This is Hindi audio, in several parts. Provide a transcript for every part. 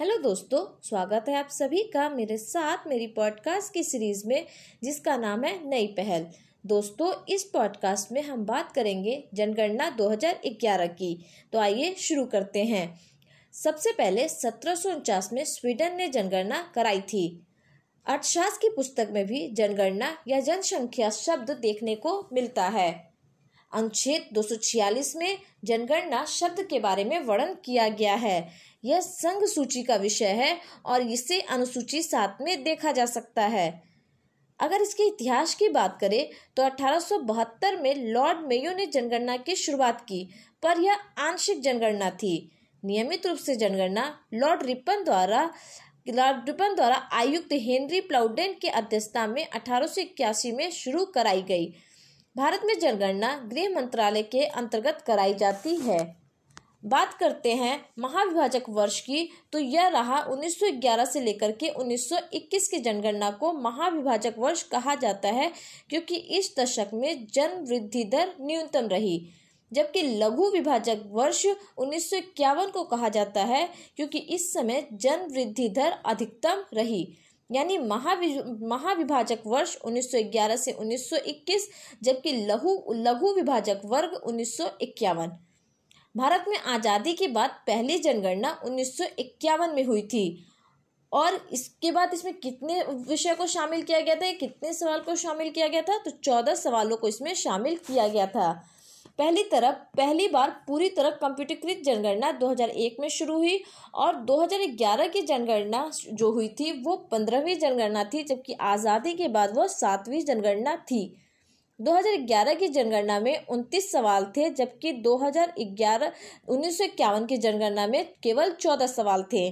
हेलो दोस्तों, स्वागत है आप सभी का मेरे साथ मेरी पॉडकास्ट की सीरीज़ में जिसका नाम है नई पहल। दोस्तों, इस पॉडकास्ट में हम बात करेंगे जनगणना 2011 की। तो आइए शुरू करते हैं। सबसे पहले 1749 में स्वीडन ने जनगणना कराई थी। अर्थशास्त्र की पुस्तक में भी जनगणना या जनसंख्या शब्द देखने को मिलता है। अनुच्छेद 246 में जनगणना शब्द के बारे में वर्णन किया गया है। यह संघ सूची का विषय है और इसे अनुसूची 7 में देखा जा सकता है। अगर इसके इतिहास की बात करें तो 1872 में लॉर्ड मेयो ने जनगणना की शुरुआत की, पर यह आंशिक जनगणना थी। नियमित रूप से जनगणना लॉर्ड रिपन द्वारा आयुक्त हेनरी प्लाउडेन की अध्यक्षता में 1881 में शुरू कराई गई। भारत में जनगणना गृह मंत्रालय के अंतर्गत कराई जाती है। बात करते हैं महाविभाजक वर्ष की, तो यह रहा 1911 से लेकर के 1921 की जनगणना को महाविभाजक वर्ष कहा जाता है, क्योंकि इस दशक में जन वृद्धि दर न्यूनतम रही, जबकि लघु विभाजक वर्ष 1951 को कहा जाता है, क्योंकि इस समय जन वृद्धि दर अधिकतम रही। यानी महाविभाजक वर्ष 1911 से 1921, जबकि लघु विभाजक वर्ग 1951। भारत में आज़ादी के बाद पहली जनगणना 1951 में हुई थी। और इसके बाद इसमें कितने विषय को शामिल किया गया था, कितने सवाल को शामिल किया गया था, तो 14 सवालों को इसमें शामिल किया गया था। पहली बार पूरी तरह कंप्यूटरीकृत जनगणना 2001 में शुरू हुई और 2011 की जनगणना जो हुई थी वो 15वीं जनगणना थी, जबकि आज़ादी के बाद वो 7वीं जनगणना थी। 2011 की जनगणना में 29 सवाल थे, जबकि 1951 की जनगणना में केवल 14 सवाल थे।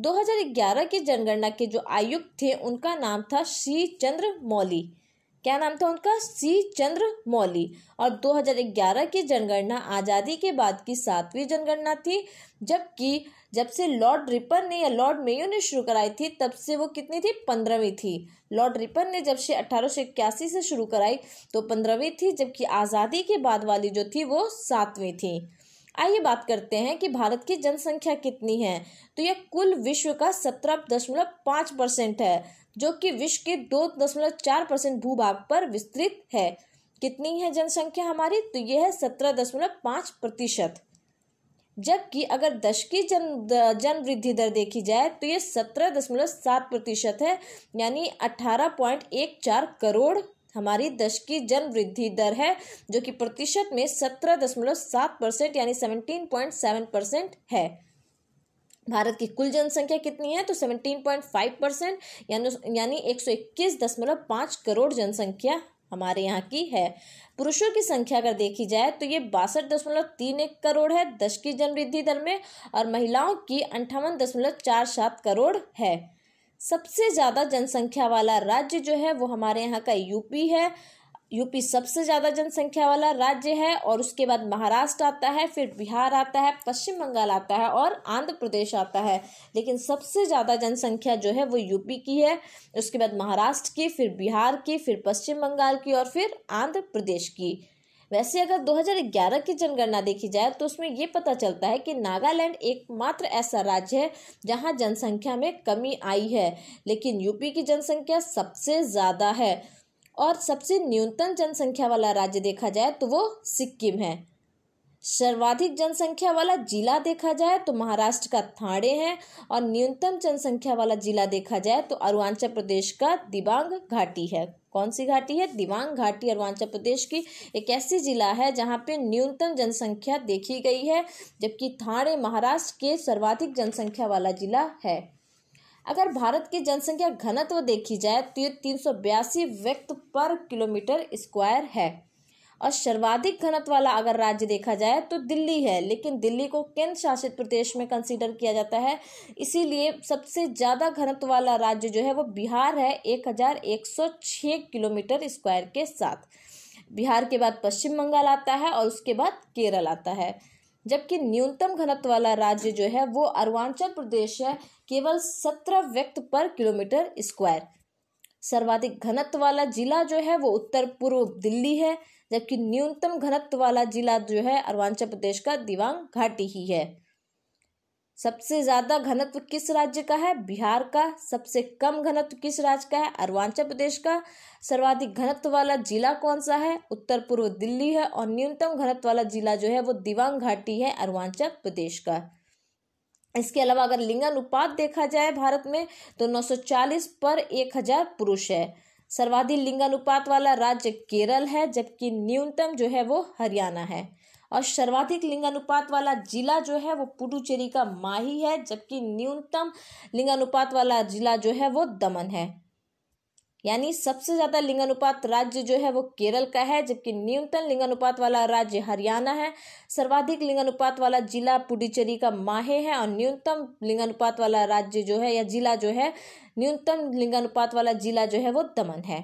2011 की जनगणना के जो आयुक्त थे उनका नाम था सी चंद्र मौली। और 2011 की जनगणना आज़ादी के बाद की 7वीं जनगणना थी, जबकि जब से लॉर्ड रिपन ने या लॉर्ड मेयो ने शुरू कराई थी तब से वो कितनी थी, 15वीं थी। लॉर्ड रिपन ने जब से 1881 से शुरू कराई तो 15वीं थी, जबकि आज़ादी के बाद वाली जो थी वो 7वीं थी। आइए बात करते हैं कि भारत की जनसंख्या कितनी है, तो यह कुल विश्व का 17.5% है, जो कि विश्व के 2.4% भूभाग पर विस्तृत है। कितनी है जनसंख्या हमारी, तो यह है 17.5%। जबकि अगर दशकीय जनवृद्धि दर देखी जाए तो यह 17.7% है, यानी 18.14 करोड़ हमारी दशकीय जनवृद्धि दर है, जो कि प्रतिशत में 17.7% यानी 17.7% है। भारत की कुल जनसंख्या कितनी है, तो 17.5% यानी 121.5 करोड़ जनसंख्या हमारे यहाँ की है। पुरुषों की संख्या अगर देखी जाए तो ये 62.31 करोड़ है दशकीय जनवृद्धि दर में, और महिलाओं की 58.47 करोड़ है। सबसे ज़्यादा जनसंख्या वाला राज्य जो है वो हमारे यहाँ का यूपी है। यूपी सबसे ज़्यादा जनसंख्या वाला राज्य है, और उसके बाद महाराष्ट्र आता है, फिर बिहार आता है, पश्चिम बंगाल आता है और आंध्र प्रदेश आता है। लेकिन सबसे ज़्यादा जनसंख्या जो है वो यूपी की है, उसके बाद महाराष्ट्र की, फिर बिहार की, फिर पश्चिम बंगाल की और फिर आंध्र प्रदेश की। वैसे अगर 2011 की जनगणना देखी जाए तो उसमें ये पता चलता है कि नागालैंड एकमात्र ऐसा राज्य है जहाँ जनसंख्या में कमी आई है, लेकिन यूपी की जनसंख्या सबसे ज़्यादा है। और सबसे न्यूनतम जनसंख्या वाला राज्य देखा जाए तो वो सिक्किम है। सर्वाधिक जनसंख्या वाला जिला देखा जाए तो महाराष्ट्र का ठाणे है, और न्यूनतम जनसंख्या वाला जिला देखा जाए तो अरुणाचल प्रदेश का दिबांग घाटी है। कौन सी घाटी है, दिबांग घाटी अरुणाचल प्रदेश की एक ऐसी जिला है जहाँ पे न्यूनतम जनसंख्या देखी गई है, जबकि ठाणे महाराष्ट्र के सर्वाधिक जनसंख्या वाला जिला है। अगर भारत की जनसंख्या घनत्व देखी जाए तो ये 382 व्यक्त पर किलोमीटर स्क्वायर है। और सर्वाधिक घनत्व वाला अगर राज्य देखा जाए तो दिल्ली है, लेकिन दिल्ली को केंद्र शासित प्रदेश में कंसीडर किया जाता है, इसीलिए सबसे ज़्यादा घनत्व वाला राज्य जो है वो बिहार है, 1106 किलोमीटर स्क्वायर के साथ। बिहार के बाद पश्चिम बंगाल आता है और उसके बाद केरल आता है। जबकि न्यूनतम घनत्व वाला राज्य जो है वो अरुणाचल प्रदेश है, केवल 17 व्यक्त पर किलोमीटर स्क्वायर। सर्वाधिक घनत्व वाला जिला जो है वो उत्तर पूर्व दिल्ली है, जबकि न्यूनतम घनत्व वाला जिला जो है अरुणाचल प्रदेश का दिबांग घाटी ही है। सबसे ज्यादा घनत्व किस राज्य का है? बिहार का। सबसे कम घनत्व किस राज्य का है? अरुणाचल प्रदेश का। सर्वाधिक घनत्व वाला जिला कौन सा है? उत्तर पूर्व दिल्ली है। और न्यूनतम घनत्व वाला जिला जो है वो दिबांग घाटी है अरुणाचल प्रदेश का। इसके अलावा अगर लिंगानुपात देखा जाए भारत में तो 940 पर 1000 पुरुष है। सर्वाधिक लिंगानुपात वाला राज्य केरल है, जबकि न्यूनतम जो है वो हरियाणा है। और सर्वाधिक लिंगानुपात वाला जिला जो है वो पुडुचेरी का माही है, जबकि न्यूनतम लिंगानुपात वाला जिला जो है वो दमन है। यानी सबसे ज्यादा लिंगानुपात राज्य जो है वो केरल का है, जबकि न्यूनतम लिंगानुपात वाला राज्य हरियाणा है। सर्वाधिक लिंगानुपात वाला जिला पुडुचेरी का माहे है। और न्यूनतम लिंगानुपात वाला राज्य जो है या जिला जो है, न्यूनतम लिंगानुपात वाला जिला जो है वो दमन है।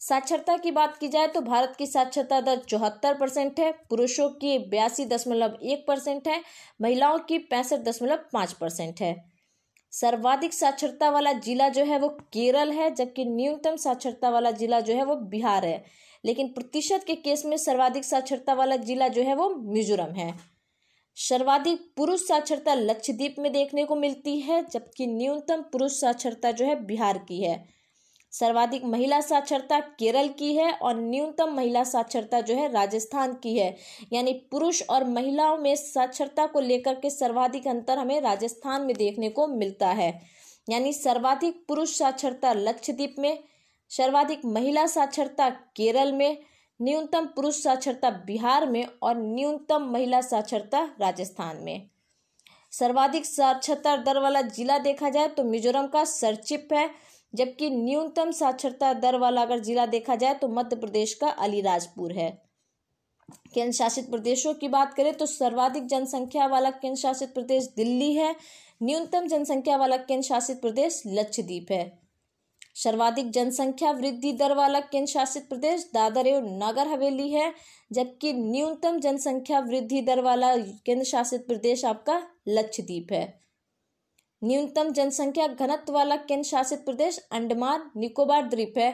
साक्षरता की बात की जाए तो भारत की साक्षरता दर 74% है। पुरुषों की 82.1% है। महिलाओं की 65.5% है। सर्वाधिक साक्षरता वाला जिला जो है वो केरल है, जबकि न्यूनतम साक्षरता वाला जिला जो है वो बिहार है। लेकिन प्रतिशत के केस में सर्वाधिक साक्षरता वाला जिला जो है वो मिजोरम है। सर्वाधिक पुरुष साक्षरता लक्षद्वीप में देखने को मिलती है, जबकि न्यूनतम पुरुष साक्षरता जो है बिहार की है। सर्वाधिक महिला साक्षरता केरल की है और न्यूनतम महिला साक्षरता जो है राजस्थान की है। यानी पुरुष और महिलाओं में साक्षरता को लेकर के सर्वाधिक अंतर हमें राजस्थान में देखने को मिलता है। यानी सर्वाधिक पुरुष साक्षरता लक्षद्वीप में, सर्वाधिक महिला साक्षरता केरल में, न्यूनतम पुरुष साक्षरता बिहार में और न्यूनतम महिला साक्षरता राजस्थान में। सर्वाधिक साक्षरता दर वाला जिला देखा जाए तो मिजोरम का सरचिप है, जबकि न्यूनतम साक्षरता दर वाला अगर जिला देखा जाए तो मध्य प्रदेश का अलीराजपुर है। केंद्र शासित प्रदेशों की बात करें तो सर्वाधिक जनसंख्या वाला केंद्र शासित प्रदेश दिल्ली है। न्यूनतम जनसंख्या वाला केंद्र शासित प्रदेश लक्षद्वीप है। सर्वाधिक जनसंख्या वृद्धि दर वाला केंद्र शासित प्रदेश दादर एवं नगर हवेली है, जबकि न्यूनतम जनसंख्या वृद्धि दर वाला केंद्र शासित प्रदेश आपका लक्षद्वीप है। न्यूनतम जनसंख्या घनत्व वाला केंद्र शासित प्रदेश अंडमान निकोबार द्वीप है,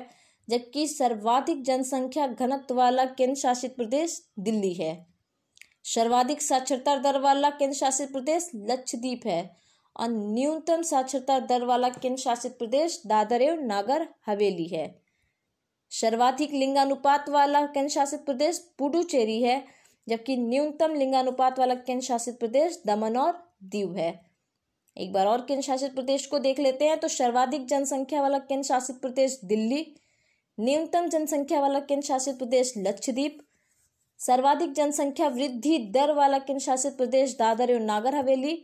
जबकि सर्वाधिक जनसंख्या घनत्व वाला केंद्र शासित प्रदेश दिल्ली है। सर्वाधिक साक्षरता दर वाला केंद्र शासित प्रदेश लक्षद्वीप है और न्यूनतम साक्षरता दर वाला केंद्र शासित प्रदेश दादर एवं नगर हवेली है। सर्वाधिक लिंगानुपात वाला केंद्र शासित प्रदेश पुडुचेरी है, जबकि न्यूनतम लिंगानुपात वाला केंद्र शासित प्रदेश दमन और दीव है। एक बार और केंद्र शासित प्रदेश को देख लेते हैं तो सर्वाधिक जनसंख्या वाला केंद्र शासित प्रदेश दिल्ली, न्यूनतम जनसंख्या वाला केंद्र शासित प्रदेश लक्षद्वीप, सर्वाधिक जनसंख्या वृद्धि दर वाला केंद्र शासित प्रदेश दादर एवं नागर हवेली,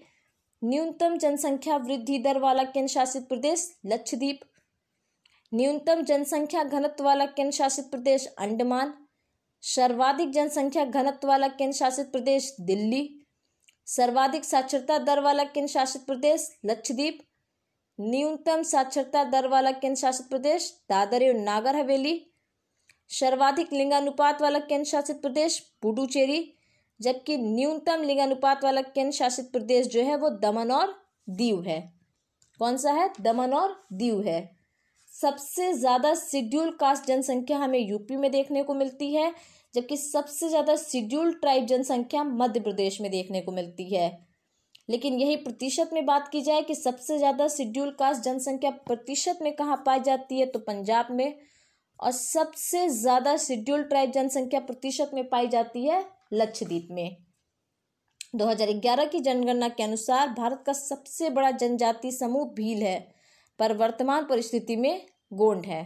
न्यूनतम जनसंख्या वृद्धि दर वाला केंद्र शासित प्रदेश लक्षद्वीप, न्यूनतम जनसंख्या घनत्व वाला केंद्र शासित प्रदेश अंडमान, सर्वाधिक जनसंख्या घनत्व वाला केंद्र शासित प्रदेश दिल्ली, सर्वाधिक साक्षरता दर वाला केंद्र शासित प्रदेश लक्षद्वीप, न्यूनतम साक्षरता दर वाला केंद्र शासित प्रदेश दादर एवं नागर हवेली, सर्वाधिक लिंगानुपात वाला केंद्र शासित प्रदेश पुडुचेरी, जबकि न्यूनतम लिंगानुपात वाला केंद्र शासित प्रदेश जो है वो दमन और दीव है। कौन सा है? दमन और दीव है। सबसे ज्यादा शेड्यूल कास्ट जनसंख्या हमें यूपी में देखने को मिलती है, जबकि सबसे ज्यादा शेड्यूल ट्राइब जनसंख्या मध्य प्रदेश में देखने को मिलती है। लेकिन यही प्रतिशत में बात की जाए कि सबसे ज्यादा शेड्यूल कास्ट जनसंख्या प्रतिशत में कहाँ पाई जाती है तो पंजाब में, और सबसे ज्यादा शेड्यूल ट्राइब जनसंख्या प्रतिशत में पाई जाती है लक्षद्वीप में। 2011 की जनगणना के अनुसार भारत का सबसे बड़ा जनजातीय समूह भील है, पर वर्तमान परिस्थिति में गोंड है।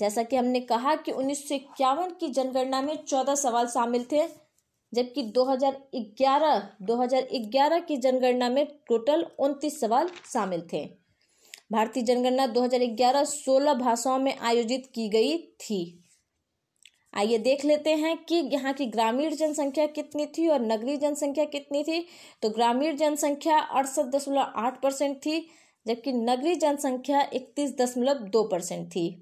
जैसा कि हमने कहा कि 1951 की जनगणना में 14 सवाल शामिल थे, जबकि 2011 की जनगणना में टोटल 29 सवाल शामिल थे। भारतीय जनगणना 2011 16 भाषाओं में आयोजित की गई थी। आइए देख लेते हैं कि यहाँ की ग्रामीण जनसंख्या कितनी थी और नगरीय जनसंख्या कितनी थी। तो ग्रामीण जनसंख्या 68.8% थी, जबकि नगरीय जनसंख्या 31.2% थी।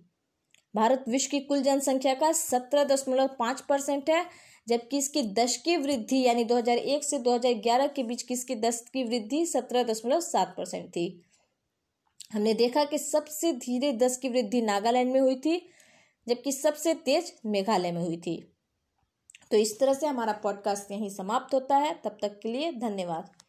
भारत विश्व की कुल जनसंख्या का 17.5% है, जबकि इसकी दशकीय वृद्धि यानी 2001 से 2011 के बीच की इसकी दशकीय वृद्धि 17.7% थी। हमने देखा कि सबसे धीरे दशकीय वृद्धि नागालैंड में हुई थी, जबकि सबसे तेज मेघालय में हुई थी। तो इस तरह से हमारा पॉडकास्ट यहीं समाप्त होता है। तब तक के लिए धन्यवाद।